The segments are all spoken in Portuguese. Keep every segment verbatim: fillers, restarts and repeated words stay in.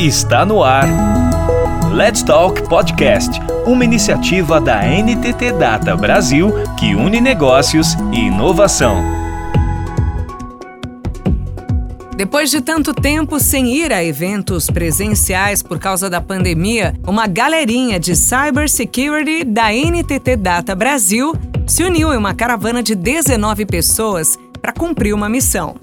Está no ar. Let's Talk Podcast, uma iniciativa da N T T Data Brasil que une negócios e inovação. Depois de tanto tempo sem ir a eventos presenciais por causa da pandemia, uma galerinha de cybersecurity da N T T Data Brasil se uniu em uma caravana de dezenove pessoas para cumprir uma missão.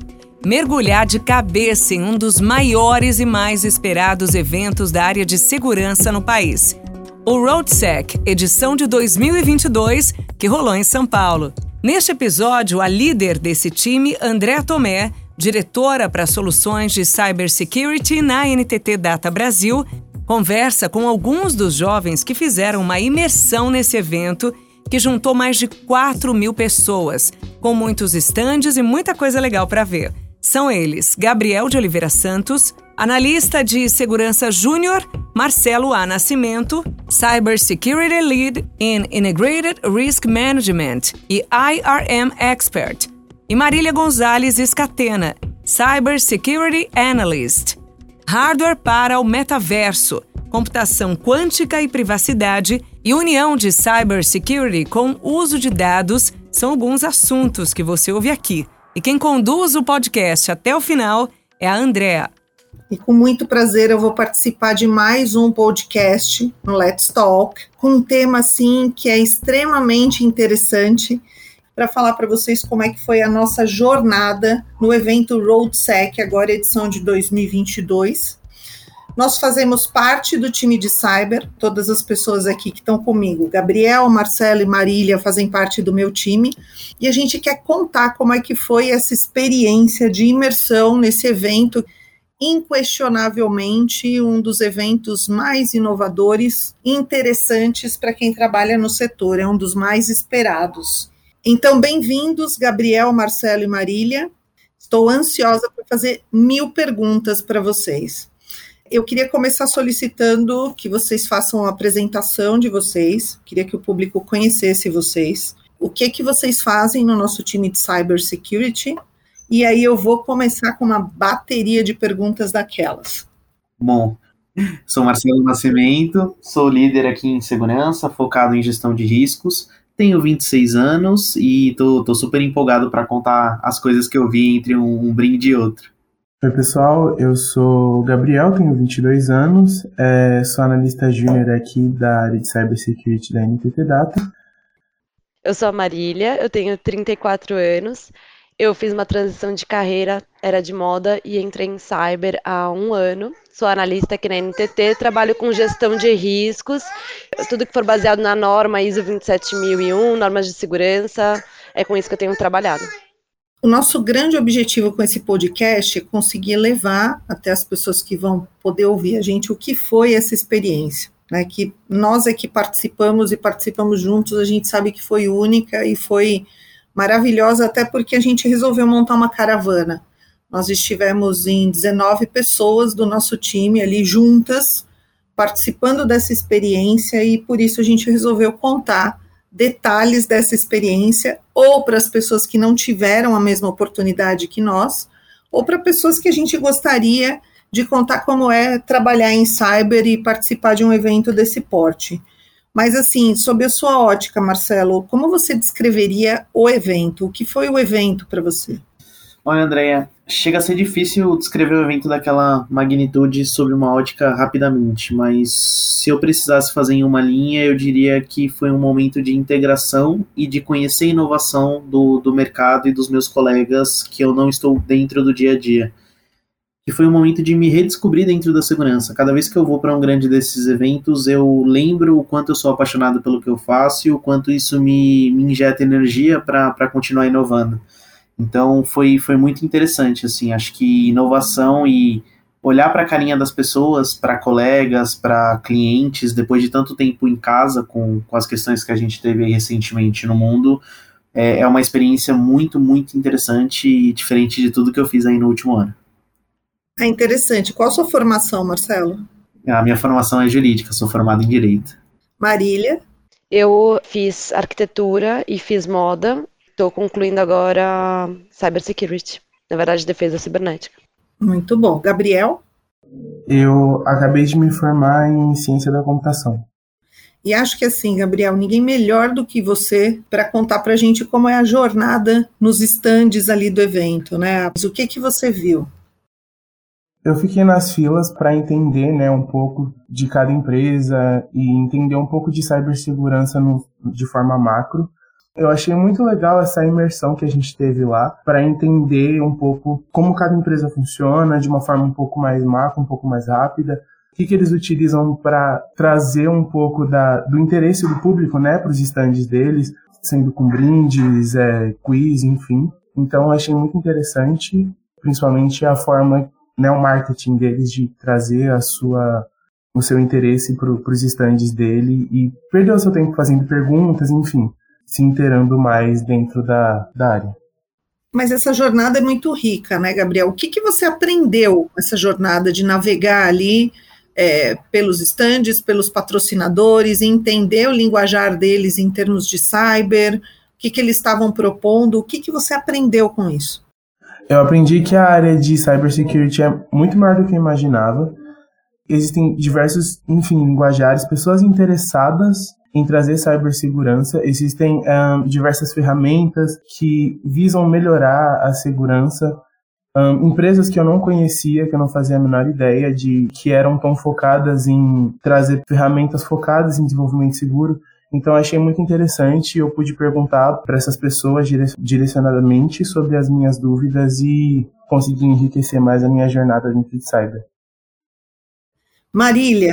Mergulhar de cabeça em um dos maiores e mais esperados eventos da área de segurança no país. O RoadSec, edição de dois mil e vinte e dois, que rolou em São Paulo. Neste episódio, a líder desse time, Andréa Tomé, diretora para soluções de cybersecurity na N T T Data Brasil, conversa com alguns dos jovens que fizeram uma imersão nesse evento que juntou mais de quatro mil pessoas, com muitos estandes e muita coisa legal para ver. São eles Gabriel de Oliveira Santos, analista de segurança júnior, Marcelo A. Nascimento, Cybersecurity Lead in Integrated Risk Management e I R M Expert, e Marília Gonzalez Scatena, Cybersecurity Analyst. Hardware para o metaverso, computação quântica e privacidade e união de cybersecurity com uso de dados são alguns assuntos que você ouve aqui. E quem conduz o podcast até o final é a Andréa. E com muito prazer eu vou participar de mais um podcast no Let's Talk, com um tema assim que é extremamente interessante, para falar para vocês como é que foi a nossa jornada no evento RoadSec, agora edição de dois mil e vinte e dois. Nós fazemos parte do time de cyber, todas as pessoas aqui que estão comigo, Gabriel, Marcelo e Marília fazem parte do meu time, e a gente quer contar como é que foi essa experiência de imersão nesse evento, inquestionavelmente um dos eventos mais inovadores e interessantes para quem trabalha no setor, é um dos mais esperados. Então, bem-vindos, Gabriel, Marcelo e Marília, estou ansiosa para fazer mil perguntas para vocês. Eu queria começar solicitando que vocês façam a apresentação de vocês, queria que o público conhecesse vocês, o que que vocês fazem no nosso time de cybersecurity, e aí eu vou começar com uma bateria de perguntas daquelas. Bom, sou Marcelo Nascimento, sou líder aqui em segurança, focado em gestão de riscos, tenho vinte e seis anos e tô, tô super empolgado para contar as coisas que eu vi entre um, um brinde e outro. Oi pessoal, eu sou o Gabriel, tenho vinte e dois anos, é, sou analista júnior aqui da área de cybersecurity da N T T Data. Eu sou a Marília, eu tenho trinta e quatro anos, eu fiz uma transição de carreira, era de moda e entrei em cyber há um ano. Sou analista aqui na N T T, trabalho com gestão de riscos, tudo que for baseado na norma I S O vinte e sete mil e um, normas de segurança, é com isso que eu tenho trabalhado. O nosso grande objetivo com esse podcast é conseguir levar até as pessoas que vão poder ouvir a gente o que foi essa experiência, né? Que nós aqui participamos e participamos juntos, a gente sabe que foi única e foi maravilhosa, até porque a gente resolveu montar uma caravana. Nós estivemos em dezenove pessoas do nosso time ali juntas, participando dessa experiência e por isso a gente resolveu contar detalhes dessa experiência, ou para as pessoas que não tiveram a mesma oportunidade que nós, ou para pessoas que a gente gostaria de contar como é trabalhar em cyber e participar de um evento desse porte. Mas assim, sob a sua ótica, Marcelo, como você descreveria o evento? O que foi o evento para você? Olha, Andréa, chega a ser difícil descrever um evento daquela magnitude sob uma ótica rapidamente, mas se eu precisasse fazer em uma linha, eu diria que foi um momento de integração e de conhecer a inovação do, do mercado e dos meus colegas que eu não estou dentro do dia a dia. E foi um momento de me redescobrir dentro da segurança. Cada vez que eu vou para um grande desses eventos, eu lembro o quanto eu sou apaixonado pelo que eu faço e o quanto isso me, me injeta energia para continuar inovando. Então, foi, foi muito interessante, assim, acho que inovação e olhar para a carinha das pessoas, para colegas, para clientes, depois de tanto tempo em casa com, com as questões que a gente teve recentemente no mundo, é, é uma experiência muito, muito interessante e diferente de tudo que eu fiz aí no último ano. É interessante. Qual a sua formação, Marcelo? A minha formação é jurídica, sou formado em Direito. Marília? Eu fiz arquitetura e fiz moda. Estou concluindo agora Cybersecurity, na verdade, defesa cibernética. Muito bom. Gabriel? eu acabei de me formar em ciência da computação. E acho que assim, Gabriel, ninguém melhor do que você para contar para a gente como é a jornada nos estandes ali do evento, né? Mas o que que você viu? Eu fiquei nas filas para entender, né, um pouco de cada empresa e entender um pouco de cibersegurança no, de forma macro. Eu achei muito legal essa imersão que a gente teve lá para entender um pouco como cada empresa funciona de uma forma um pouco mais macro, um pouco mais rápida. O que, que eles utilizam para trazer um pouco da, do interesse do público, né, para os estandes deles, sendo com brindes, é, quiz, enfim. Então, eu achei muito interessante, principalmente a forma, né, o marketing deles de trazer a sua, o seu interesse para os estandes dele e perder o seu tempo fazendo perguntas, enfim, se inteirando mais dentro da, da área. Mas essa jornada é muito rica, né, Gabriel? O que, que você aprendeu nessa jornada de navegar ali, É, pelos estandes, pelos patrocinadores, entender o linguajar deles em termos de cyber, o que, que eles estavam propondo, o que, que você aprendeu com isso? Eu aprendi que a área de cybersecurity é muito maior do que eu imaginava. Existem diversos, enfim, linguajares, pessoas interessadas em trazer cibersegurança, existem um, diversas ferramentas que visam melhorar a segurança. Um, empresas que eu não conhecia, que eu não fazia a menor ideia de que eram tão focadas em trazer ferramentas focadas em desenvolvimento seguro. Então, achei muito interessante. Eu pude perguntar para essas pessoas dire- direcionadamente sobre as minhas dúvidas e consegui enriquecer mais a minha jornada dentro de cyber. Marília,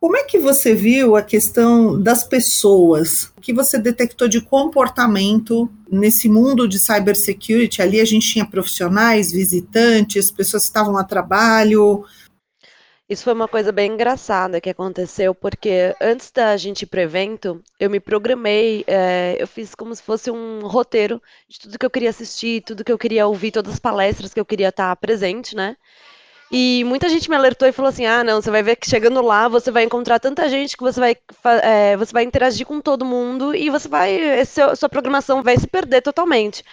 como é que você viu a questão das pessoas? O que você detectou de comportamento nesse mundo de cybersecurity? Ali a gente tinha profissionais, visitantes, pessoas que estavam a trabalho. Isso foi uma coisa bem engraçada que aconteceu, porque antes da gente ir para o evento, eu me programei, é, eu fiz como se fosse um roteiro de tudo que eu queria assistir, tudo que eu queria ouvir, todas as palestras que eu queria estar presente, né? E muita gente me alertou e falou assim, ah, não, você vai ver que chegando lá, você vai encontrar tanta gente que você vai, é, você vai interagir com todo mundo e você vai, seu, sua programação vai se perder totalmente.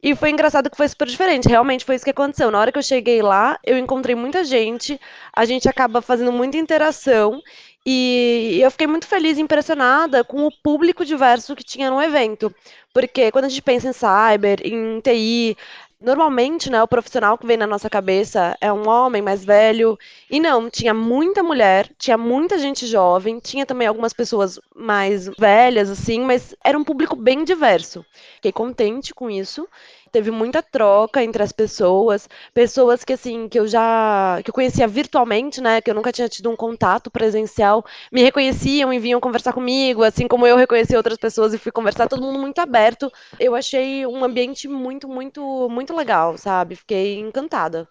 E foi engraçado que foi super diferente, realmente foi isso que aconteceu. Na hora que eu cheguei lá, eu encontrei muita gente, a gente acaba fazendo muita interação e eu fiquei muito feliz e impressionada com o público diverso que tinha no evento. Porque quando a gente pensa em cyber, em T I... Normalmente, né, o profissional que vem na nossa cabeça é um homem mais velho, e não, tinha muita mulher, tinha muita gente jovem, tinha também algumas pessoas mais velhas, assim, mas era um público bem diverso. Fiquei contente com isso, teve muita troca entre as pessoas, pessoas que, assim, que eu já, que eu conhecia virtualmente, né, que eu nunca tinha tido um contato presencial, me reconheciam e vinham conversar comigo, assim como eu reconheci outras pessoas e fui conversar, todo mundo muito aberto. Eu achei um ambiente muito, muito, muito legal, sabe? Fiquei encantada.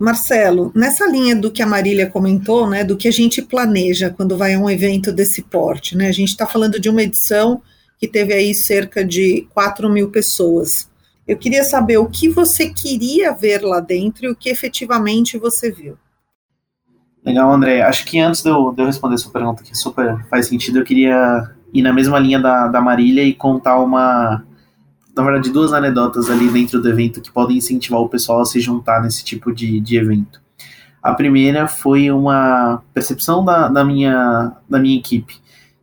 Marcelo, nessa linha do que a Marília comentou, né, do que a gente planeja quando vai a um evento desse porte, né, a gente está falando de uma edição que teve aí cerca de quatro mil pessoas. Eu queria saber o que você queria ver lá dentro e o que efetivamente você viu. Legal, André. Acho que antes de eu, de eu responder sua pergunta, que super faz sentido, eu queria ir na mesma linha da, da Marília e contar uma... na verdade, duas anedotas ali dentro do evento que podem incentivar o pessoal a se juntar nesse tipo de, de evento. A primeira foi uma percepção da, da, minha, da minha equipe.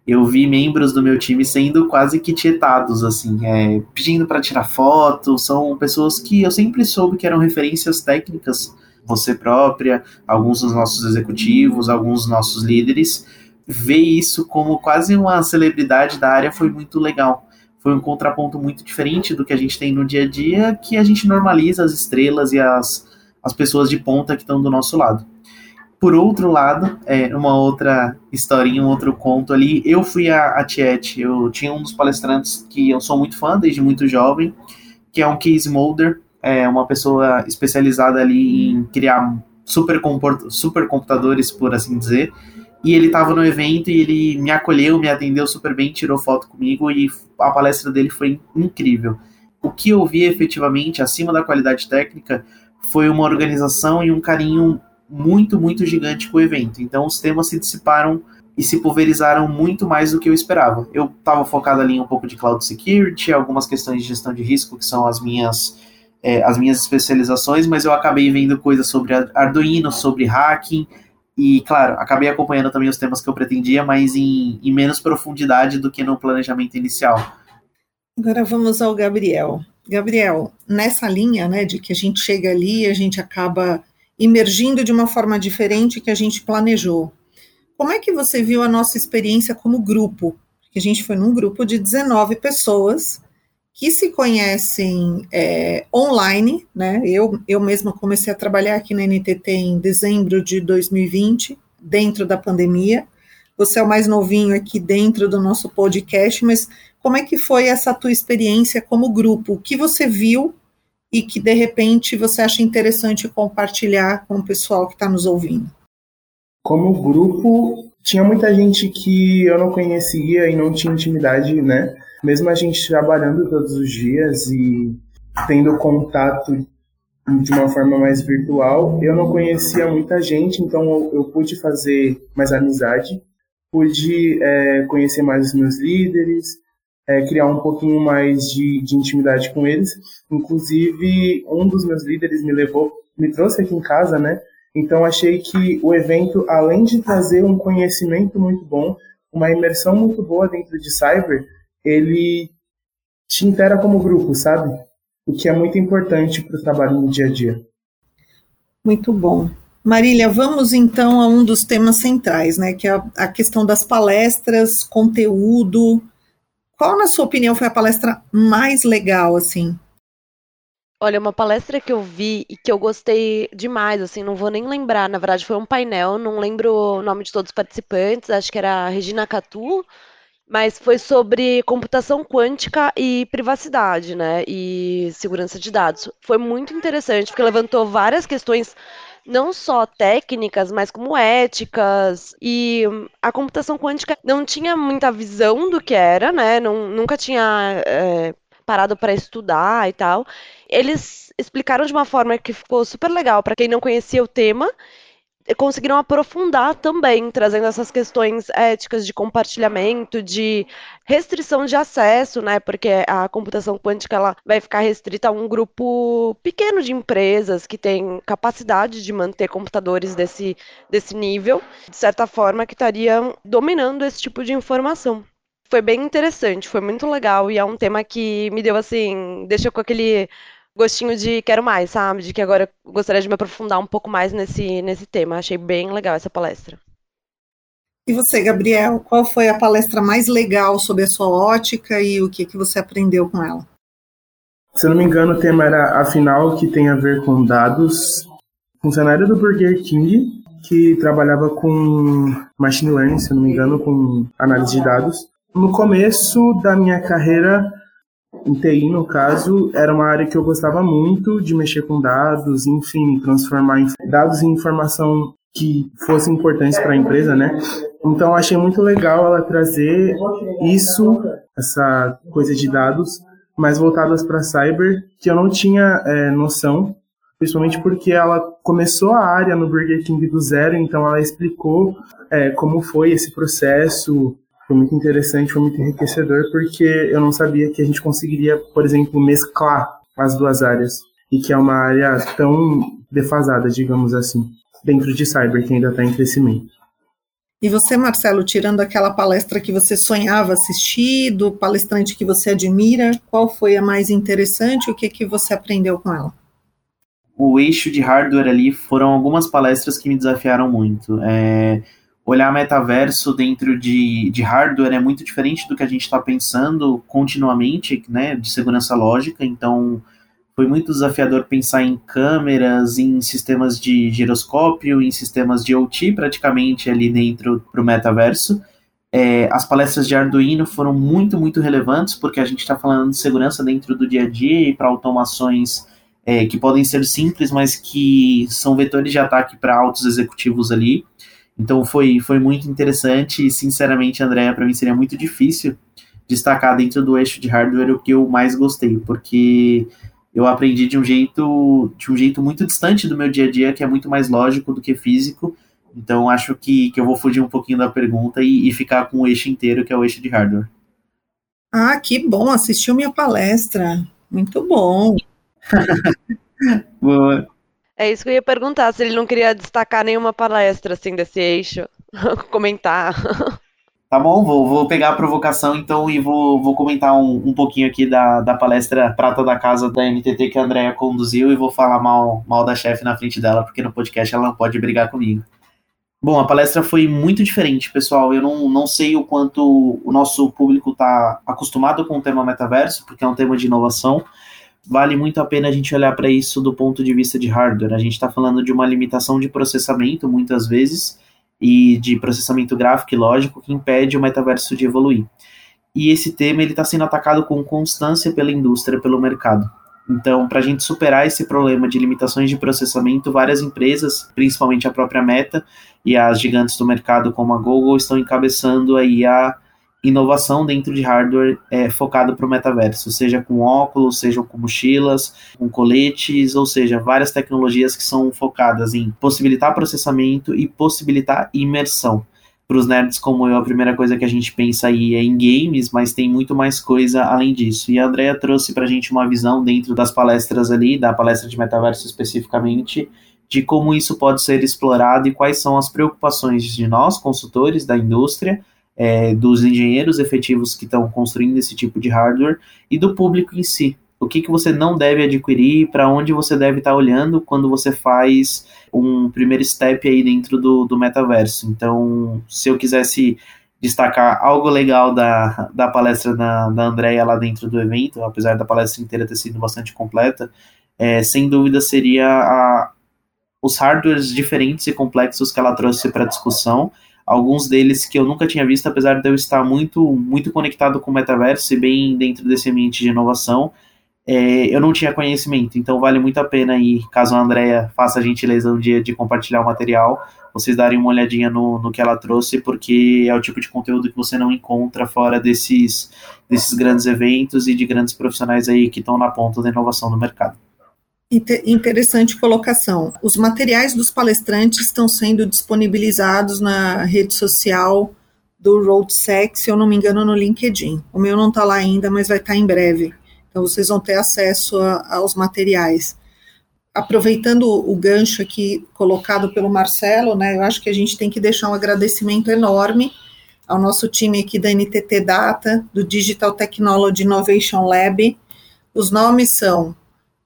Eu vi membros do meu time sendo quase que tietados, assim, é, pedindo para tirar foto. São pessoas que eu sempre soube que eram referências técnicas, você própria, alguns dos nossos executivos, alguns dos nossos líderes. Ver isso como quase uma celebridade da área foi muito legal. Foi um contraponto muito diferente do que a gente tem no dia a dia, que a gente normaliza as estrelas e as, as pessoas de ponta que estão do nosso lado. Por outro lado, é, uma outra historinha, um outro conto ali, eu fui a, a Tiet, eu tinha um dos palestrantes que eu sou muito fã, desde muito jovem, que é um case molder, é uma pessoa especializada ali em criar super comport- supercomputadores, por assim dizer, e ele estava no evento e ele me acolheu, me atendeu super bem, tirou foto comigo e a palestra dele foi incrível. O que eu vi efetivamente, acima da qualidade técnica, foi uma organização e um carinho muito, muito gigante com o evento. Então os temas se dissiparam e se pulverizaram muito mais do que eu esperava. Eu estava focado ali em um pouco de cloud security, algumas questões de gestão de risco, que são as minhas é, as minhas especializações, mas eu acabei vendo coisas sobre Arduino, sobre hacking, e, claro, acabei acompanhando também os temas que eu pretendia, mas em, em menos profundidade do que no planejamento inicial. Agora vamos ao Gabriel. Gabriel, nessa linha, né, de que a gente chega ali e a gente acaba emergindo de uma forma diferente que a gente planejou, como é que você viu a nossa experiência como grupo? Porque a gente foi num grupo de dezenove pessoas que se conhecem é, online, né? Eu, eu mesma comecei a trabalhar aqui na N T T em dezembro de dois mil e vinte, dentro da pandemia. Você é o mais novinho aqui dentro do nosso podcast, mas como é que foi essa tua experiência como grupo? O que você viu e que, de repente, você acha interessante compartilhar com o pessoal que está nos ouvindo? Como grupo, tinha muita gente que eu não conhecia e não tinha intimidade, né? Mesmo a gente trabalhando todos os dias e tendo contato de uma forma mais virtual, eu não conhecia muita gente, então eu, eu pude fazer mais amizade, pude é, conhecer mais os meus líderes, é, criar um pouquinho mais de, de intimidade com eles. Inclusive, um dos meus líderes me levou, me trouxe aqui em casa, né? Então, achei que o evento, além de trazer um conhecimento muito bom, uma imersão muito boa dentro de cyber, ele te integra como grupo, sabe? O que é muito importante para o trabalho no dia a dia. Muito bom. Marília, vamos então a um dos temas centrais, né? Que é a questão das palestras, conteúdo. Qual, na sua opinião, foi a palestra mais legal, assim? Olha, uma palestra que eu vi e que eu gostei demais, assim, não vou nem lembrar, na verdade foi um painel, não lembro o nome de todos os participantes, acho que era a Regina Catu, mas foi sobre computação quântica e privacidade, né, e segurança de dados. Foi muito interessante, porque levantou várias questões, não só técnicas, mas como éticas, e a computação quântica não tinha muita visão do que era, né, não, nunca tinha... É, parado para estudar e tal. Eles explicaram de uma forma que ficou super legal para quem não conhecia o tema, conseguiram aprofundar também, trazendo essas questões éticas de compartilhamento, de restrição de acesso, né? Porque a computação quântica ela vai ficar restrita a um grupo pequeno de empresas que tem capacidade de manter computadores desse, desse nível, de certa forma que estariam dominando esse tipo de informação. Foi bem interessante, foi muito legal, e é um tema que me deu, assim, deixou com aquele gostinho de quero mais, sabe? De que agora eu gostaria de me aprofundar um pouco mais nesse, nesse tema. Achei bem legal essa palestra. E você, Gabriel, qual foi a palestra mais legal sobre a sua ótica e o que, que você aprendeu com ela? Se eu não me engano, o tema era, afinal, que tem a ver com dados. Funcionário do Burger King, que trabalhava com machine learning, se eu não me engano, com análise de dados. No começo da minha carreira, em T I no caso, era uma área que eu gostava muito de mexer com dados, enfim, transformar dados em informação que fosse importante para a empresa, né? Então achei muito legal ela trazer isso, essa coisa de dados, mais voltadas para cyber, que eu não tinha é, noção, principalmente porque ela começou a área no Burger King do zero, então ela explicou é, como foi esse processo. Foi muito interessante, foi muito enriquecedor, porque eu não sabia que a gente conseguiria, por exemplo, mesclar as duas áreas, e que é uma área tão defasada, digamos assim, dentro de cyber, que ainda está em crescimento. E você, Marcelo, tirando aquela palestra que você sonhava assistir, do palestrante que você admira, qual foi a mais interessante, o que, que você aprendeu com ela? O eixo de hardware ali foram algumas palestras que me desafiaram muito, é... Olhar metaverso dentro de, de hardware é muito diferente do que a gente está pensando continuamente, né, de segurança lógica, então foi muito desafiador pensar em câmeras, em sistemas de giroscópio, em sistemas de I O T praticamente ali dentro para o metaverso. É, as palestras de Arduino foram muito, muito relevantes, porque a gente está falando de segurança dentro do dia a dia e para automações é, que podem ser simples, mas que são vetores de ataque para altos executivos ali. Então foi, foi muito interessante e, sinceramente, Andréa, para mim seria muito difícil destacar dentro do eixo de hardware o que eu mais gostei, porque eu aprendi de um jeito, de um jeito muito distante do meu dia a dia, que é muito mais lógico do que físico. Então acho que, que eu vou fugir um pouquinho da pergunta e, e ficar com o eixo inteiro, que é o eixo de hardware. Ah, que bom, assistiu minha palestra. Muito bom. Boa. É isso que eu ia perguntar, se ele não queria destacar nenhuma palestra assim desse eixo, comentar. Tá bom, vou, vou pegar a provocação então e vou, vou comentar um, um pouquinho aqui da, da palestra Prata da Casa da N T T que a Andréa conduziu e vou falar mal, mal da chefe na frente dela, porque no podcast ela não pode brigar comigo. Bom, a palestra foi muito diferente, pessoal. Eu não, não sei o quanto o nosso público está acostumado com o tema metaverso, porque é um tema de inovação. Vale muito a pena a gente olhar para isso do ponto de vista de hardware. A gente está falando de uma limitação de processamento, muitas vezes, e de processamento gráfico e lógico que impede o metaverso de evoluir. E esse tema ele está sendo atacado com constância pela indústria, pelo mercado. Então, para a gente superar esse problema de limitações de processamento, várias empresas, principalmente a própria Meta e as gigantes do mercado como a Google, estão encabeçando aí a inovação dentro de hardware é, focado para o metaverso, seja com óculos, seja com mochilas, com coletes, ou seja, várias tecnologias que são focadas em possibilitar processamento e possibilitar imersão. Para os nerds como eu, a primeira coisa que a gente pensa aí é em games, mas tem muito mais coisa além disso. E a Andréa trouxe para a gente uma visão dentro das palestras ali, da palestra de metaverso especificamente, de como isso pode ser explorado e quais são as preocupações de nós, consultores da indústria, É, dos engenheiros efetivos que estão construindo esse tipo de hardware e do público em si. O que, que você não deve adquirir, para onde você deve estar tá olhando quando você faz um primeiro step aí dentro do, do metaverso. Então, se eu quisesse destacar algo legal da, da palestra da, da Andréa lá dentro do evento, apesar da palestra inteira ter sido bastante completa, é, sem dúvida seria a, os hardwares diferentes e complexos que ela trouxe para a discussão. Alguns deles que eu nunca tinha visto, apesar de eu estar muito, muito conectado com o metaverso e bem dentro desse ambiente de inovação, é, eu não tinha conhecimento. Então, vale muito a pena aí, caso a Andréa faça a gentileza um dia de compartilhar o material, vocês darem uma olhadinha no, no que ela trouxe, porque é o tipo de conteúdo que você não encontra fora desses, desses grandes eventos e de grandes profissionais aí que estão na ponta da inovação no mercado. Interessante colocação. Os materiais dos palestrantes estão sendo disponibilizados na rede social do RoadSec, se eu não me engano, no LinkedIn. O meu não está lá ainda, mas vai estar em breve. Então, vocês vão ter acesso a, aos materiais. Aproveitando o gancho aqui colocado pelo Marcelo, né, eu acho que a gente tem que deixar um agradecimento enorme ao nosso time aqui da N T T Data, do Digital Technology Innovation Lab. Os nomes são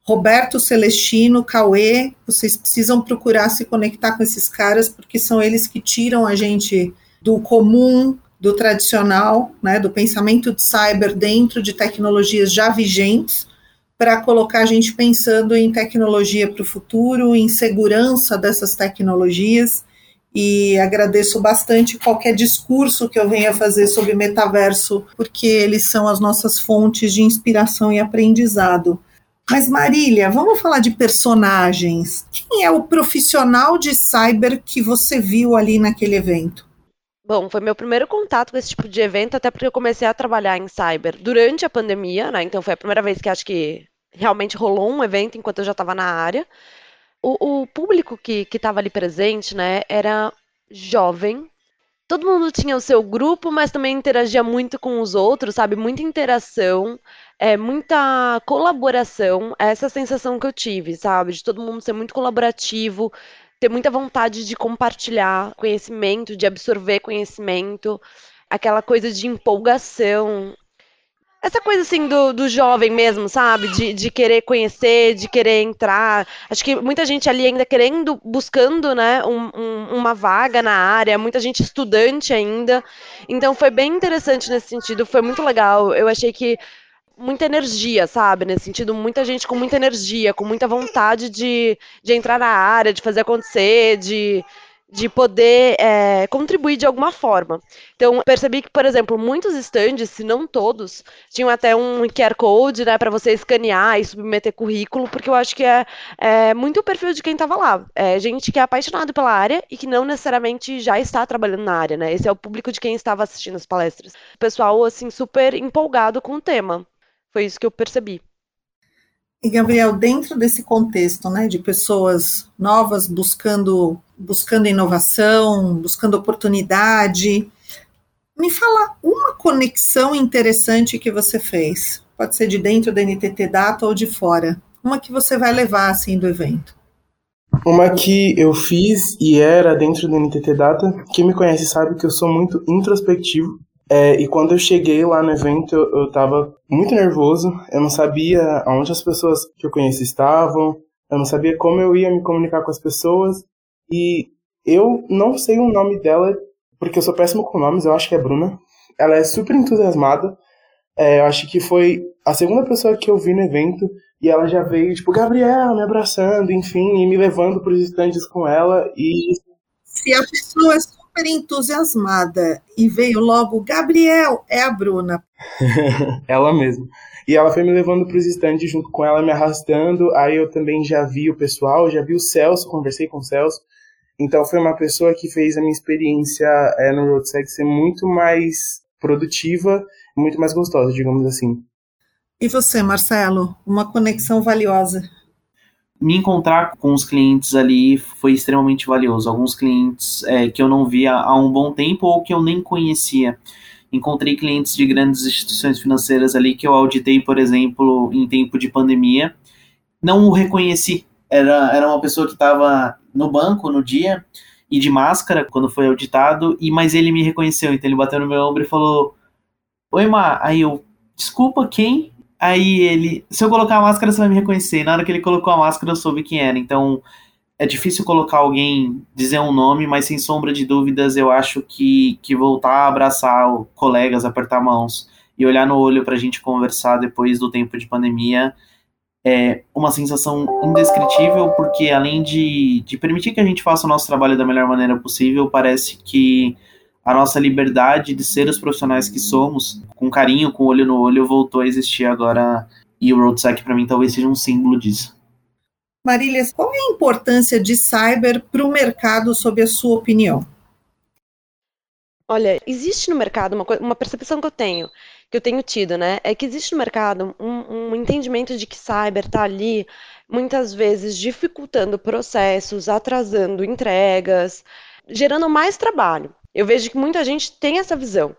Roberto Celestino, Cauê, vocês precisam procurar se conectar com esses caras, porque são eles que tiram a gente do comum, do tradicional, né, do pensamento de cyber dentro de tecnologias já vigentes, para colocar a gente pensando em tecnologia para o futuro, em segurança dessas tecnologias, e agradeço bastante qualquer discurso que eu venha fazer sobre metaverso, porque eles são as nossas fontes de inspiração e aprendizado. Mas, Marília, vamos falar de personagens. Quem é o profissional de cyber que você viu ali naquele evento? Bom, foi meu primeiro contato com esse tipo de evento, até porque eu comecei a trabalhar em cyber durante a pandemia, né? Então, foi a primeira vez que acho que realmente rolou um evento enquanto eu já estava na área. O, o público que estava ali presente, né, era jovem. Todo mundo tinha o seu grupo, mas também interagia muito com os outros, sabe? Muita interação, é, muita colaboração. Essa é a sensação que eu tive, sabe? De todo mundo ser muito colaborativo, ter muita vontade de compartilhar conhecimento, de absorver conhecimento, aquela coisa de empolgação. Essa coisa, assim, do, do jovem mesmo, sabe? De, de querer conhecer, de querer entrar. Acho que muita gente ali ainda querendo, buscando, né, um, um, uma vaga na área. Muita gente estudante ainda. Então, foi bem interessante nesse sentido. Foi muito legal. Eu achei que muita energia, sabe? Nesse sentido, muita gente com muita energia, com muita vontade de, de entrar na área, de fazer acontecer, de... de poder é, contribuir de alguma forma. Então, percebi que, por exemplo, muitos stands, se não todos, tinham até um Q R Code, né, para você escanear e submeter currículo, porque eu acho que é, é muito o perfil de quem estava lá. É gente que é apaixonado pela área e que não necessariamente já está trabalhando na área, né? Esse é o público de quem estava assistindo as palestras. O pessoal, assim, super empolgado com o tema. Foi isso que eu percebi. E, Gabriel, dentro desse contexto, né, de pessoas novas buscando, buscando inovação, buscando oportunidade, me fala uma conexão interessante que você fez. Pode ser de dentro da N T T Data ou de fora. uma que você vai levar assim do evento? Uma que eu fiz e era dentro do N T T Data. Quem me conhece sabe que eu sou muito introspectivo. É, e quando eu cheguei lá no evento, eu, eu tava muito nervoso. Eu não sabia aonde as pessoas que eu conheço estavam. Eu não sabia como eu ia me comunicar com as pessoas. E eu não sei o nome dela, porque eu sou péssimo com nomes. Eu acho que é Bruna. Ela é super entusiasmada. É, eu acho que foi a segunda pessoa que eu vi no evento. E ela já veio, tipo, Gabriel, me abraçando, enfim, e me levando para os estandes com ela. E se a pessoa é super entusiasmada e veio logo, Gabriel, é a Bruna. Ela mesma. E ela foi me levando para os estandes junto com ela, me arrastando. Aí eu também já vi o pessoal, já vi o Celso, conversei com o Celso. Então foi uma pessoa que fez a minha experiência é, no RoadSec ser muito mais produtiva, muito mais gostosa, digamos assim. E você, Marcelo? Uma conexão valiosa. Me encontrar com os clientes ali foi extremamente valioso. Alguns clientes é, que eu não via há um bom tempo ou que eu nem conhecia. Encontrei clientes de grandes instituições financeiras ali que eu auditei, por exemplo, em tempo de pandemia. Não o reconheci. Era, era uma pessoa que estava no banco no dia e de máscara quando foi auditado, e, mas ele me reconheceu. Então ele bateu no meu ombro e falou, oi, Ma. Aí eu, desculpa, quem? Aí ele, se eu colocar a máscara, você vai me reconhecer. E na hora que ele colocou a máscara, eu soube quem era. Então, é difícil colocar alguém, dizer um nome, mas sem sombra de dúvidas, eu acho que, que voltar a abraçar o, colegas, apertar mãos e olhar no olho pra gente conversar depois do tempo de pandemia é uma sensação indescritível, porque além de, de permitir que a gente faça o nosso trabalho da melhor maneira possível, parece que a nossa liberdade de ser os profissionais que somos, com carinho, com olho no olho, voltou a existir agora. E o RoadSec, para mim, talvez seja um símbolo disso. Marília, qual é a importância de cyber para o mercado, sob a sua opinião? Olha, existe no mercado, uma, uma percepção que eu tenho, que eu tenho tido, né, é que existe no mercado um, um entendimento de que cyber está ali, muitas vezes, dificultando processos, atrasando entregas, gerando mais trabalho. Eu vejo que muita gente tem essa visão.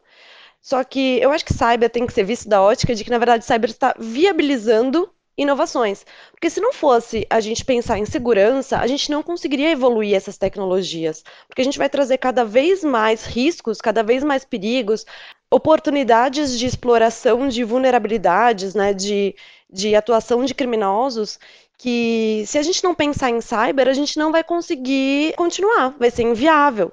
Só que eu acho que cyber tem que ser visto da ótica de que, na verdade, cyber está viabilizando inovações. Porque se não fosse a gente pensar em segurança, a gente não conseguiria evoluir essas tecnologias. Porque a gente vai trazer cada vez mais riscos, cada vez mais perigos, oportunidades de exploração de vulnerabilidades, né, de, de atuação de criminosos, que se a gente não pensar em cyber, a gente não vai conseguir continuar, vai ser inviável.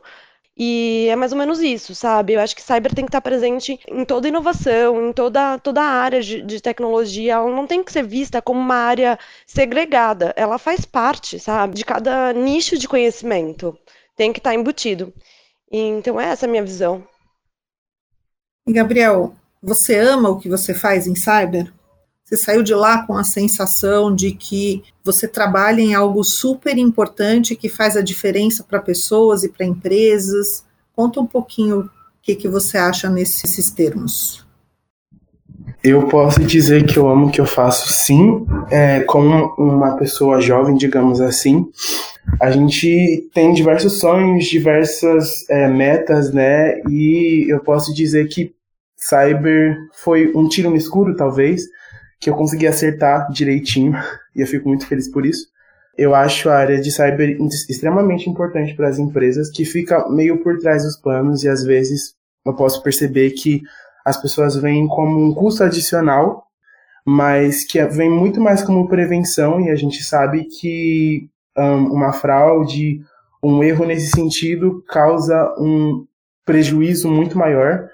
E é mais ou menos isso, sabe? Eu acho que cyber tem que estar presente em toda inovação, em toda, toda a área de, de tecnologia. Ela não tem que ser vista como uma área segregada. Ela faz parte, sabe, de cada nicho de conhecimento. Tem que estar embutido. Então, é essa a minha visão. Gabriel, você ama o que você faz em cyber? Você saiu de lá com a sensação de que você trabalha em algo super importante que faz a diferença para pessoas e para empresas. Conta um pouquinho o que, que você acha nesses termos. Eu posso dizer que eu amo o que eu faço, sim. É, como uma pessoa jovem, digamos assim, a gente tem diversos sonhos, diversas é, metas, né? E eu posso dizer que cyber foi um tiro no escuro, talvez, que eu consegui acertar direitinho, e eu fico muito feliz por isso. Eu acho a área de cyber extremamente importante para as empresas, que fica meio por trás dos panos, e às vezes eu posso perceber que as pessoas veem como um custo adicional, mas que vem muito mais como prevenção, e a gente sabe que um, uma fraude, um erro nesse sentido, causa um prejuízo muito maior.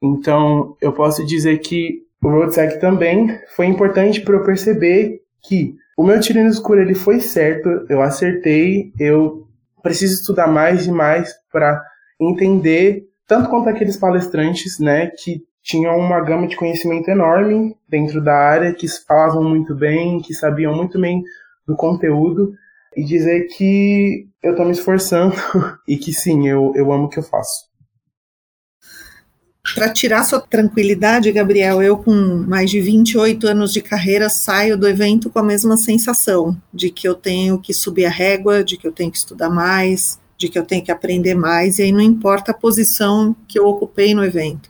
Então, eu posso dizer que o RoadSec também foi importante para eu perceber que o meu tiro no escuro ele foi certo, eu acertei, eu preciso estudar mais e mais para entender, tanto quanto aqueles palestrantes, né, que tinham uma gama de conhecimento enorme dentro da área, que falavam muito bem, que sabiam muito bem do conteúdo, e dizer que eu estou me esforçando e que sim, eu, eu amo o que eu faço. Para tirar sua tranquilidade, Gabriel, eu com mais de vinte e oito anos de carreira saio do evento com a mesma sensação de que eu tenho que subir a régua, de que eu tenho que estudar mais, de que eu tenho que aprender mais, e aí não importa a posição que eu ocupei no evento.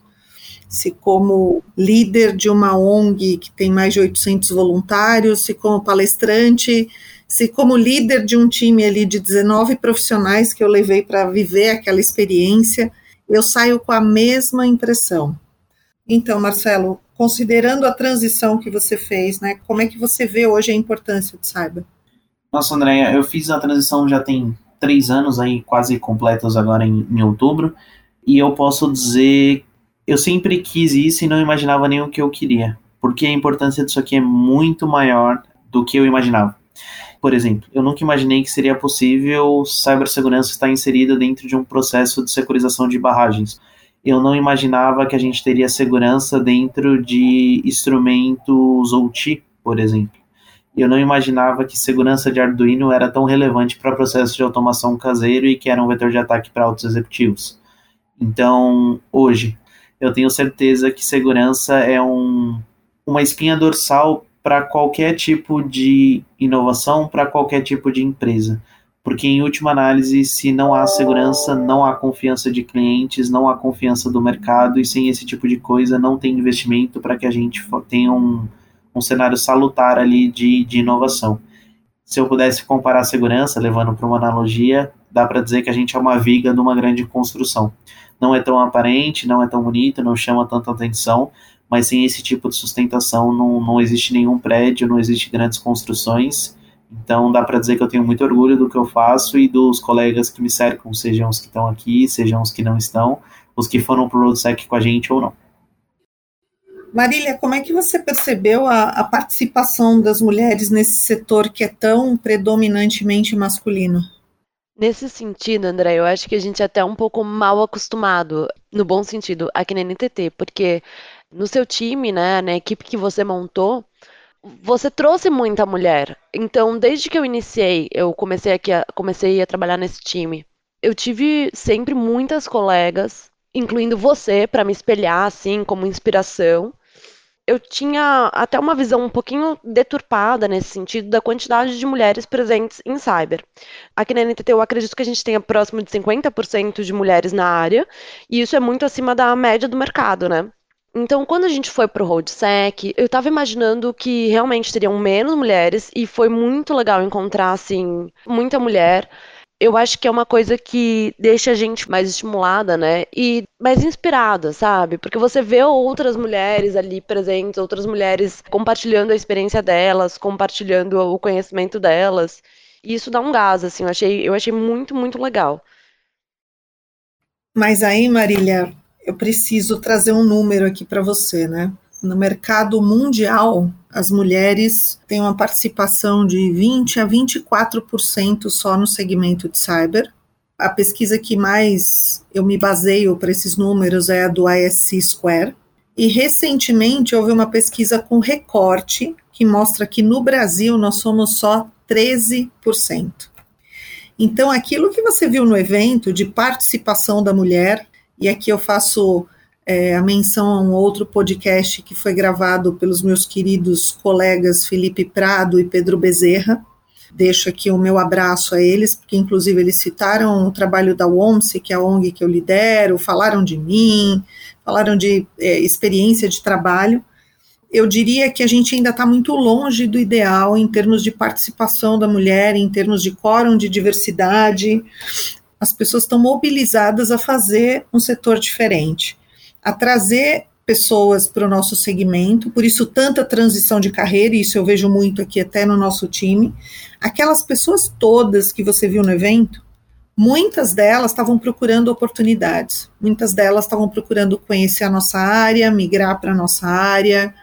se como líder de uma O N G que tem mais de oitocentos voluntários, se como palestrante, se como líder de um time ali de dezenove profissionais que eu levei para viver aquela experiência, eu saio com a mesma impressão. Então, Marcelo, considerando a transição que você fez, né, como é que você vê hoje a importância de cyber? Nossa, Andréa, eu fiz a transição já tem três anos, aí, quase completos agora em, em outubro, e eu posso dizer, eu sempre quis isso e não imaginava nem o que eu queria, porque a importância disso aqui é muito maior do que eu imaginava. Por exemplo, eu nunca imaginei que seria possível cibersegurança estar inserida dentro de um processo de securização de barragens. Eu não imaginava que a gente teria segurança dentro de instrumentos O T, por exemplo. Eu não imaginava que segurança de Arduino era tão relevante para processos de automação caseiro e que era um vetor de ataque para altos executivos. Então, hoje, eu tenho certeza que segurança é um, uma espinha dorsal para qualquer tipo de inovação, para qualquer tipo de empresa. Porque, em última análise, se não há segurança, não há confiança de clientes, não há confiança do mercado, e sem esse tipo de coisa não tem investimento para que a gente tenha um, um cenário salutar ali de, de inovação. Se eu pudesse comparar a segurança, levando para uma analogia, dá para dizer que a gente é uma viga de uma grande construção. Não é tão aparente, não é tão bonito, não chama tanta atenção, mas sem esse tipo de sustentação não, não existe nenhum prédio, não existe grandes construções. Então dá para dizer que eu tenho muito orgulho do que eu faço e dos colegas que me cercam, sejam os que estão aqui, sejam os que não estão, os que foram para o RoadSec com a gente ou não. Marília, como é que você percebeu a, a participação das mulheres nesse setor que é tão predominantemente masculino? Nesse sentido, André, eu acho que a gente é até um pouco mal acostumado, no bom sentido, aqui na N T T, porque no seu time, né, na equipe que você montou, você trouxe muita mulher. Então, desde que eu iniciei, eu comecei, aqui a, comecei a trabalhar nesse time, eu tive sempre muitas colegas, incluindo você, para me espelhar, assim, como inspiração. Eu tinha até uma visão um pouquinho deturpada nesse sentido da quantidade de mulheres presentes em cyber. Aqui na N T T eu acredito que a gente tenha próximo de cinquenta por cento de mulheres na área, e isso é muito acima da média do mercado, né? Então, quando a gente foi para o RoadSec, eu estava imaginando que realmente teriam menos mulheres, e foi muito legal encontrar, assim, muita mulher. Eu acho que é uma coisa que deixa a gente mais estimulada, né? E mais inspirada, sabe? Porque você vê outras mulheres ali presentes, outras mulheres compartilhando a experiência delas, compartilhando o conhecimento delas. E isso dá um gás, assim, eu achei, eu achei muito, muito legal. Mas aí, Marília, eu preciso trazer um número aqui para você, né? No mercado mundial, as mulheres têm uma participação de vinte a vinte e quatro por cento só no segmento de cyber. A pesquisa que mais eu me baseio para esses números é a do I S C Square. E recentemente houve uma pesquisa com recorte que mostra que no Brasil nós somos só treze por cento. Então, aquilo que você viu no evento de participação da mulher, e aqui eu faço é, a menção a um outro podcast que foi gravado pelos meus queridos colegas Felipe Prado e Pedro Bezerra. Deixo aqui o meu abraço a eles, porque inclusive eles citaram o trabalho da ONCE, que é a O N G que eu lidero, falaram de mim, falaram de é, experiência de trabalho. Eu diria que a gente ainda está muito longe do ideal em termos de participação da mulher, em termos de quórum de diversidade. As pessoas estão mobilizadas a fazer um setor diferente, a trazer pessoas para o nosso segmento, por isso tanta transição de carreira, e isso eu vejo muito aqui até no nosso time. Aquelas pessoas todas que você viu no evento, muitas delas estavam procurando oportunidades, muitas delas estavam procurando conhecer a nossa área, migrar para a nossa área,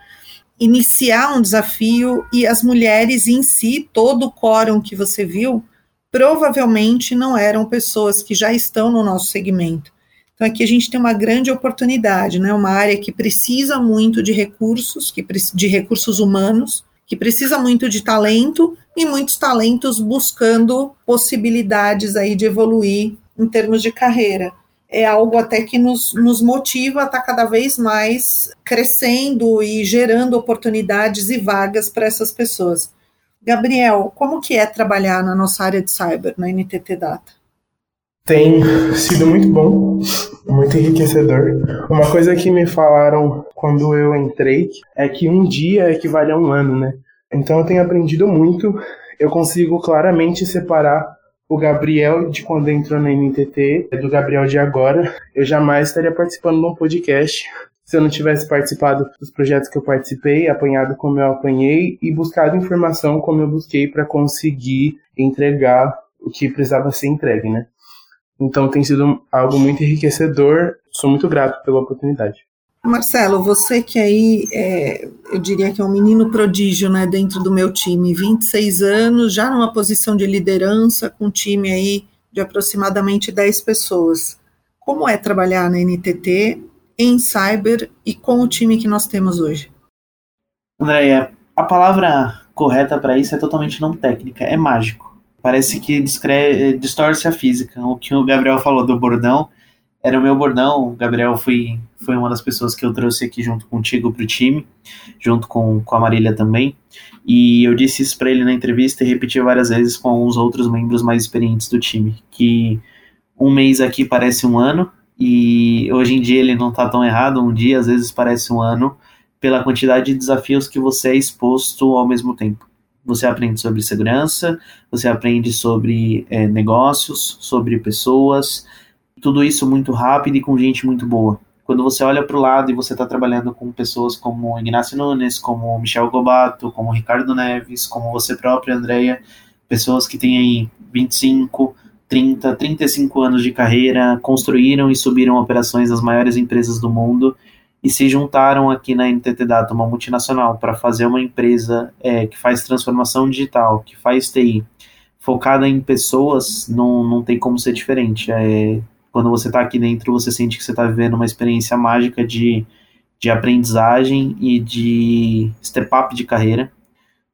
iniciar um desafio, e as mulheres em si, todo o quórum que você viu, provavelmente não eram pessoas que já estão no nosso segmento. Então, aqui a gente tem uma grande oportunidade, né? Uma área que precisa muito de recursos, que pre- de recursos humanos, que precisa muito de talento, e muitos talentos buscando possibilidades aí de evoluir em termos de carreira. É algo até que nos, nos motiva a estar cada vez mais crescendo e gerando oportunidades e vagas para essas pessoas. Gabriel, como que é trabalhar na nossa área de cyber, na N T T Data? tem sido muito bom, muito enriquecedor. Uma coisa que me falaram quando eu entrei é que um dia equivale a um ano, né? Então eu tenho aprendido muito, eu consigo claramente separar o Gabriel de quando entrou na N T T, do Gabriel de agora. Eu jamais estaria participando de um podcast se eu não tivesse participado dos projetos que eu participei, apanhado como eu apanhei e buscado informação como eu busquei para conseguir entregar o que precisava ser entregue, né? Então tem sido algo muito enriquecedor, sou muito grato pela oportunidade. Marcelo, você que aí, é, eu diria que é um menino prodígio, né, dentro do meu time, vinte e seis anos, já numa posição de liderança, com um time aí de aproximadamente dez pessoas. Como é trabalhar na N T T, em cyber e com o time que nós temos hoje? Andréa, a palavra correta para isso é totalmente não técnica, é mágico. Parece que discre- distorce a física. O que o Gabriel falou do bordão, era o meu bordão. O Gabriel foi, foi uma das pessoas que eu trouxe aqui junto contigo para o time, junto com, com a Marília também, e eu disse isso para ele na entrevista e repeti várias vezes com alguns outros membros mais experientes do time, que um mês aqui parece um ano, e hoje em dia ele não está tão errado, um dia às vezes parece um ano, pela quantidade de desafios que você é exposto ao mesmo tempo. Você aprende sobre segurança, você aprende sobre é, negócios, sobre pessoas, tudo isso muito rápido e com gente muito boa. Quando você olha para o lado e você está trabalhando com pessoas como Ignacio Nunes, como Michel Gobato, como Ricardo Neves, como você própria, Andréa, pessoas que têm aí vinte e cinco, trinta, trinta e cinco anos de carreira, construíram e subiram operações das maiores empresas do mundo e se juntaram aqui na N T T Data, uma multinacional, para fazer uma empresa é, que faz transformação digital, que faz T I, focada em pessoas, não, não tem como ser diferente. É, Quando você está aqui dentro, você sente que você está vivendo uma experiência mágica de, de aprendizagem e de step-up de carreira.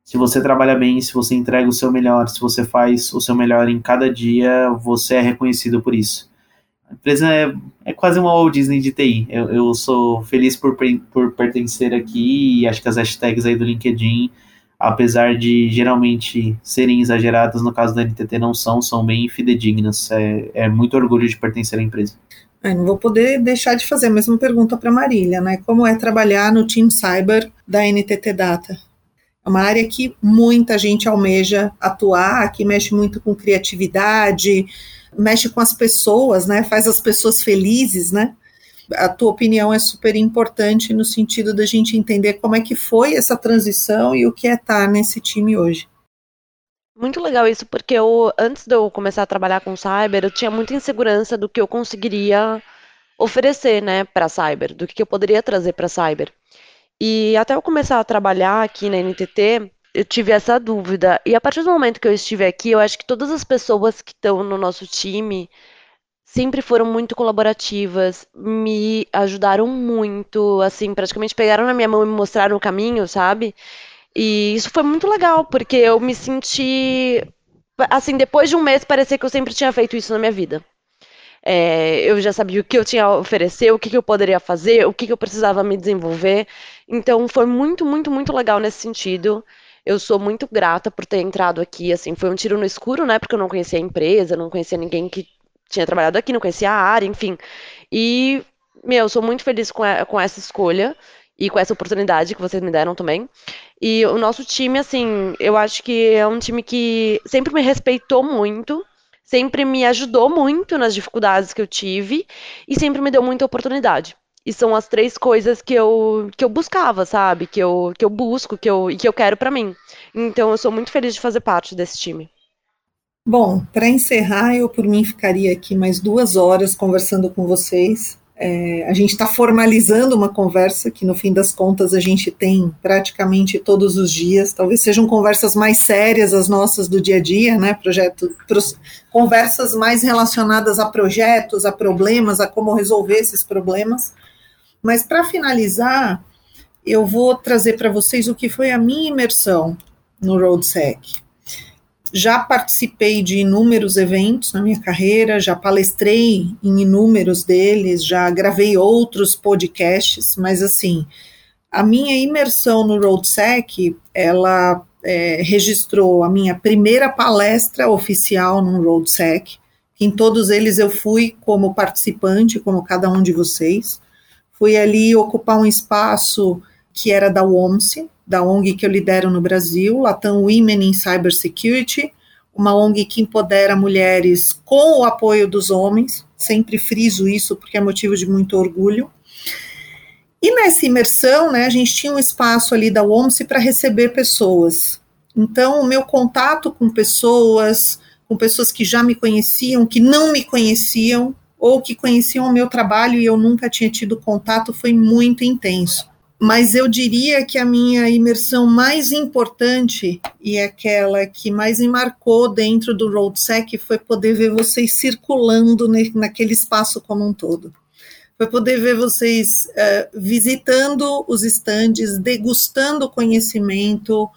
Se você trabalha bem, se você entrega o seu melhor, se você faz o seu melhor em cada dia, você é reconhecido por isso. A empresa é, é quase uma Walt Disney de T I. Eu, eu sou feliz por, por pertencer aqui e acho que as hashtags aí do LinkedIn, apesar de geralmente serem exageradas, no caso da N T T não são, são bem fidedignas, é, é muito orgulho de pertencer à empresa. É, não vou poder deixar de fazer a mesma pergunta para a Marília, né? Como é trabalhar no Team Cyber da N T T Data? É uma área que muita gente almeja atuar, que mexe muito com criatividade, mexe com as pessoas, né? Faz as pessoas felizes, né? A tua opinião é super importante no sentido da gente entender como é que foi essa transição e o que é estar nesse time hoje. Muito legal isso, porque eu, antes de eu começar a trabalhar com cyber, eu tinha muita insegurança do que eu conseguiria oferecer, né, para cyber, do que eu poderia trazer para cyber. E até eu começar a trabalhar aqui na N T T, eu tive essa dúvida. E a partir do momento que eu estive aqui, eu acho que todas as pessoas que estão no nosso time sempre foram muito colaborativas, me ajudaram muito, assim, praticamente pegaram na minha mão e me mostraram o caminho, sabe? E isso foi muito legal, porque eu me senti, assim, depois de um mês, parecia que eu sempre tinha feito isso na minha vida. É, eu já sabia o que eu tinha a oferecer, o que, que eu poderia fazer, o que, que eu precisava me desenvolver. Então, foi muito, muito, muito legal nesse sentido. Eu sou muito grata por ter entrado aqui, assim, foi um tiro no escuro, né? Porque eu não conhecia a empresa, não conhecia ninguém que tinha trabalhado aqui, não conhecia a área, enfim. E, meu, sou muito feliz com, a, com essa escolha e com essa oportunidade que vocês me deram também. E o nosso time, assim, eu acho que é um time que sempre me respeitou muito, sempre me ajudou muito nas dificuldades que eu tive e sempre me deu muita oportunidade. E são as três coisas que eu, que eu buscava, sabe? Que eu, que eu busco que eu, e que eu quero pra mim. Então, eu sou muito feliz de fazer parte desse time. Bom, para encerrar, eu por mim ficaria aqui mais duas horas conversando com vocês. É, a gente está formalizando uma conversa que, no fim das contas, a gente tem praticamente todos os dias. Talvez sejam conversas mais sérias as nossas do dia a dia, né? Projeto, pros, conversas mais relacionadas a projetos, a problemas, a como resolver esses problemas. Mas, para finalizar, eu vou trazer para vocês o que foi a minha imersão no RoadSec. Já participei de inúmeros eventos na minha carreira, já palestrei em inúmeros deles, já gravei outros podcasts, mas assim, a minha imersão no RoadSec, ela é, registrou a minha primeira palestra oficial no RoadSec, Em todos eles eu fui como participante, como cada um de vocês. Fui ali ocupar um espaço que era da ONCE, da ONG que eu lidero no Brasil, Latam Women in Cybersecurity, uma ONG que empodera mulheres com o apoio dos homens, sempre friso isso porque é motivo de muito orgulho. E nessa imersão, né, a gente tinha um espaço ali da ONCE para receber pessoas. Então, o meu contato com pessoas, com pessoas que já me conheciam, que não me conheciam, ou que conheciam o meu trabalho e eu nunca tinha tido contato, foi muito intenso. Mas eu diria que a minha imersão mais importante e aquela que mais me marcou dentro do RoadSec foi poder ver vocês circulando naquele espaço como um todo. Foi poder ver vocês uh, visitando os estandes, degustando conhecimento,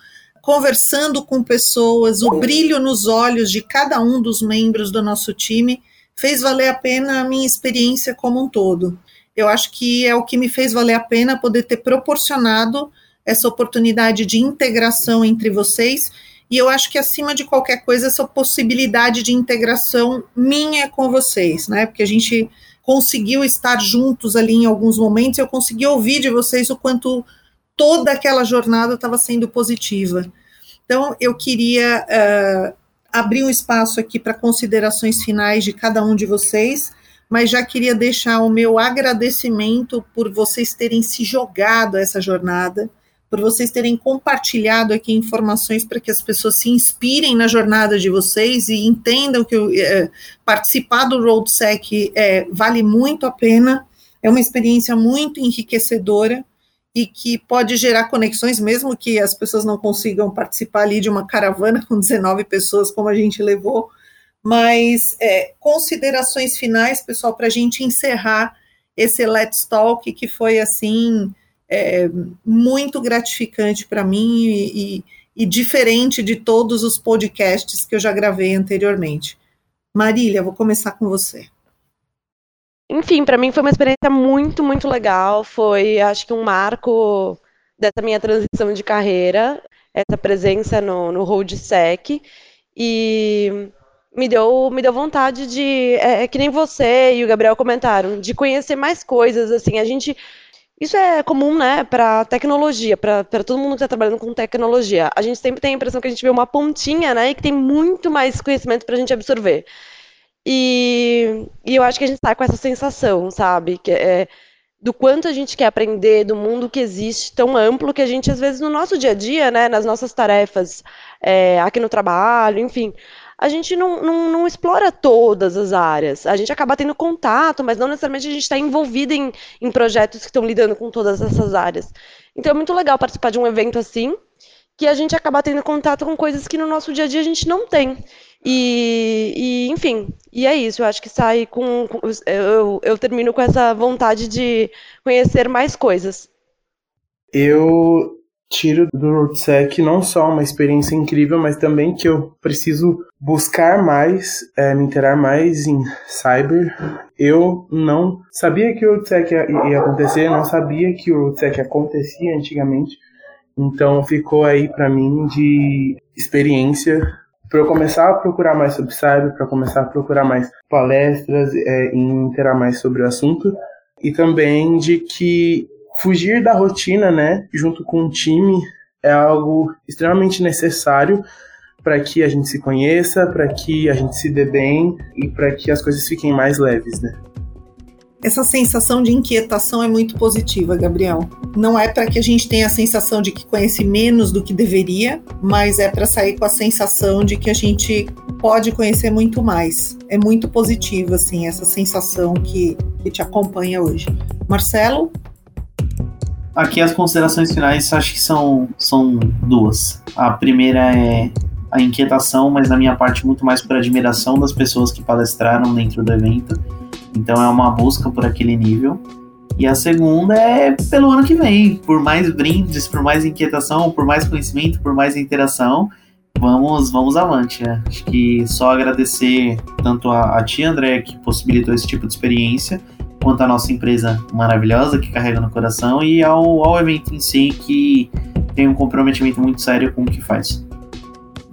conversando com pessoas, o brilho nos olhos de cada um dos membros do nosso time fez valer a pena a minha experiência como um todo. Eu acho que é o que me fez valer a pena poder ter proporcionado essa oportunidade de integração entre vocês, e eu acho que acima de qualquer coisa essa possibilidade de integração minha com vocês, né? Porque a gente conseguiu estar juntos ali em alguns momentos, eu consegui ouvir de vocês o quanto toda aquela jornada estava sendo positiva. Então eu queria uh, abrir um espaço aqui para considerações finais de cada um de vocês, mas já queria deixar o meu agradecimento por vocês terem se jogado a essa jornada, por vocês terem compartilhado aqui informações para que as pessoas se inspirem na jornada de vocês e entendam que eu, é, participar do RoadSec é, vale muito a pena, é uma experiência muito enriquecedora e que pode gerar conexões, mesmo que as pessoas não consigam participar ali de uma caravana com dezenove pessoas, como a gente levou. Mas é, considerações finais, pessoal, para a gente encerrar esse Let's Talk, que foi, assim, é, muito gratificante para mim e, e, e diferente de todos os podcasts que eu já gravei anteriormente. Marília, vou começar com você. Enfim, para mim foi uma experiência muito, muito legal. Foi, acho que, um marco dessa minha transição de carreira, essa presença no, no RoadSec. E... Me deu, me deu vontade de, é, que nem você e o Gabriel comentaram, de conhecer mais coisas, assim, a gente, isso é comum, né, para tecnologia, para todo mundo que está trabalhando com tecnologia, a gente sempre tem a impressão que a gente vê uma pontinha, né, e que tem muito mais conhecimento para a gente absorver, e, e eu acho que a gente está com essa sensação, sabe, que é, do quanto a gente quer aprender, do mundo que existe, tão amplo que a gente, às vezes, no nosso dia a dia, né, nas nossas tarefas, é, aqui no trabalho, enfim... a gente não, não, não explora todas as áreas, a gente acaba tendo contato, mas não necessariamente a gente está envolvida em, em projetos que estão lidando com todas essas áreas. Então é muito legal participar de um evento assim, que a gente acaba tendo contato com coisas que no nosso dia a dia a gente não tem. E, e enfim, e é isso, eu acho que sai com... com eu, eu termino com essa vontade de conhecer mais coisas. Eu... tiro do RoadSec não só uma experiência incrível, mas também que eu preciso buscar mais, é, me interar mais em cyber. Eu não sabia que o RoadSec ia, ia acontecer, não sabia que o RoadSec acontecia antigamente, então ficou aí para mim de experiência para eu começar a procurar mais sobre cyber, para começar a procurar mais palestras é, e interar mais sobre o assunto, e também de que fugir da rotina, né, junto com o time, é algo extremamente necessário para que a gente se conheça, para que a gente se dê bem e para que as coisas fiquem mais leves, né? Essa sensação de inquietação é muito positiva, Gabriel. Não é para que a gente tenha a sensação de que conhece menos do que deveria, mas é para sair com a sensação de que a gente pode conhecer muito mais. É muito positiva, assim, essa sensação que, que te acompanha hoje. Marcelo? Aqui as considerações finais acho que são, são duas. A primeira é a inquietação, mas na minha parte muito mais por admiração das pessoas que palestraram dentro do evento. Então é uma busca por aquele nível. E a segunda é pelo ano que vem. Por mais brindes, por mais inquietação, por mais conhecimento, por mais interação, vamos, vamos avante, né? Acho que só agradecer tanto a, a tia Andréa que possibilitou esse tipo de experiência, quanto à nossa empresa maravilhosa que carrega no coração e ao, ao evento em si que tem um comprometimento muito sério com o que faz.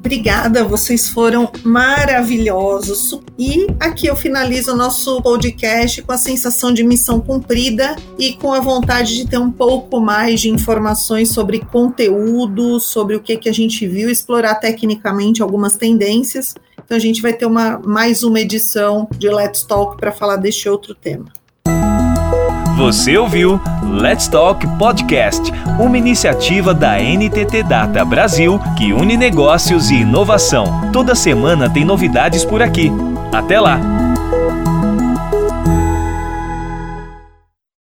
Obrigada, vocês foram maravilhosos. E aqui eu finalizo o nosso podcast com a sensação de missão cumprida e com a vontade de ter um pouco mais de informações sobre conteúdo, sobre o que, que a gente viu, explorar tecnicamente algumas tendências. Então a gente vai ter uma, mais uma edição de Let's Talk para falar deste outro tema. Você ouviu Let's Talk Podcast, uma iniciativa da N T T Data Brasil que une negócios e inovação. Toda semana tem novidades por aqui. Até lá!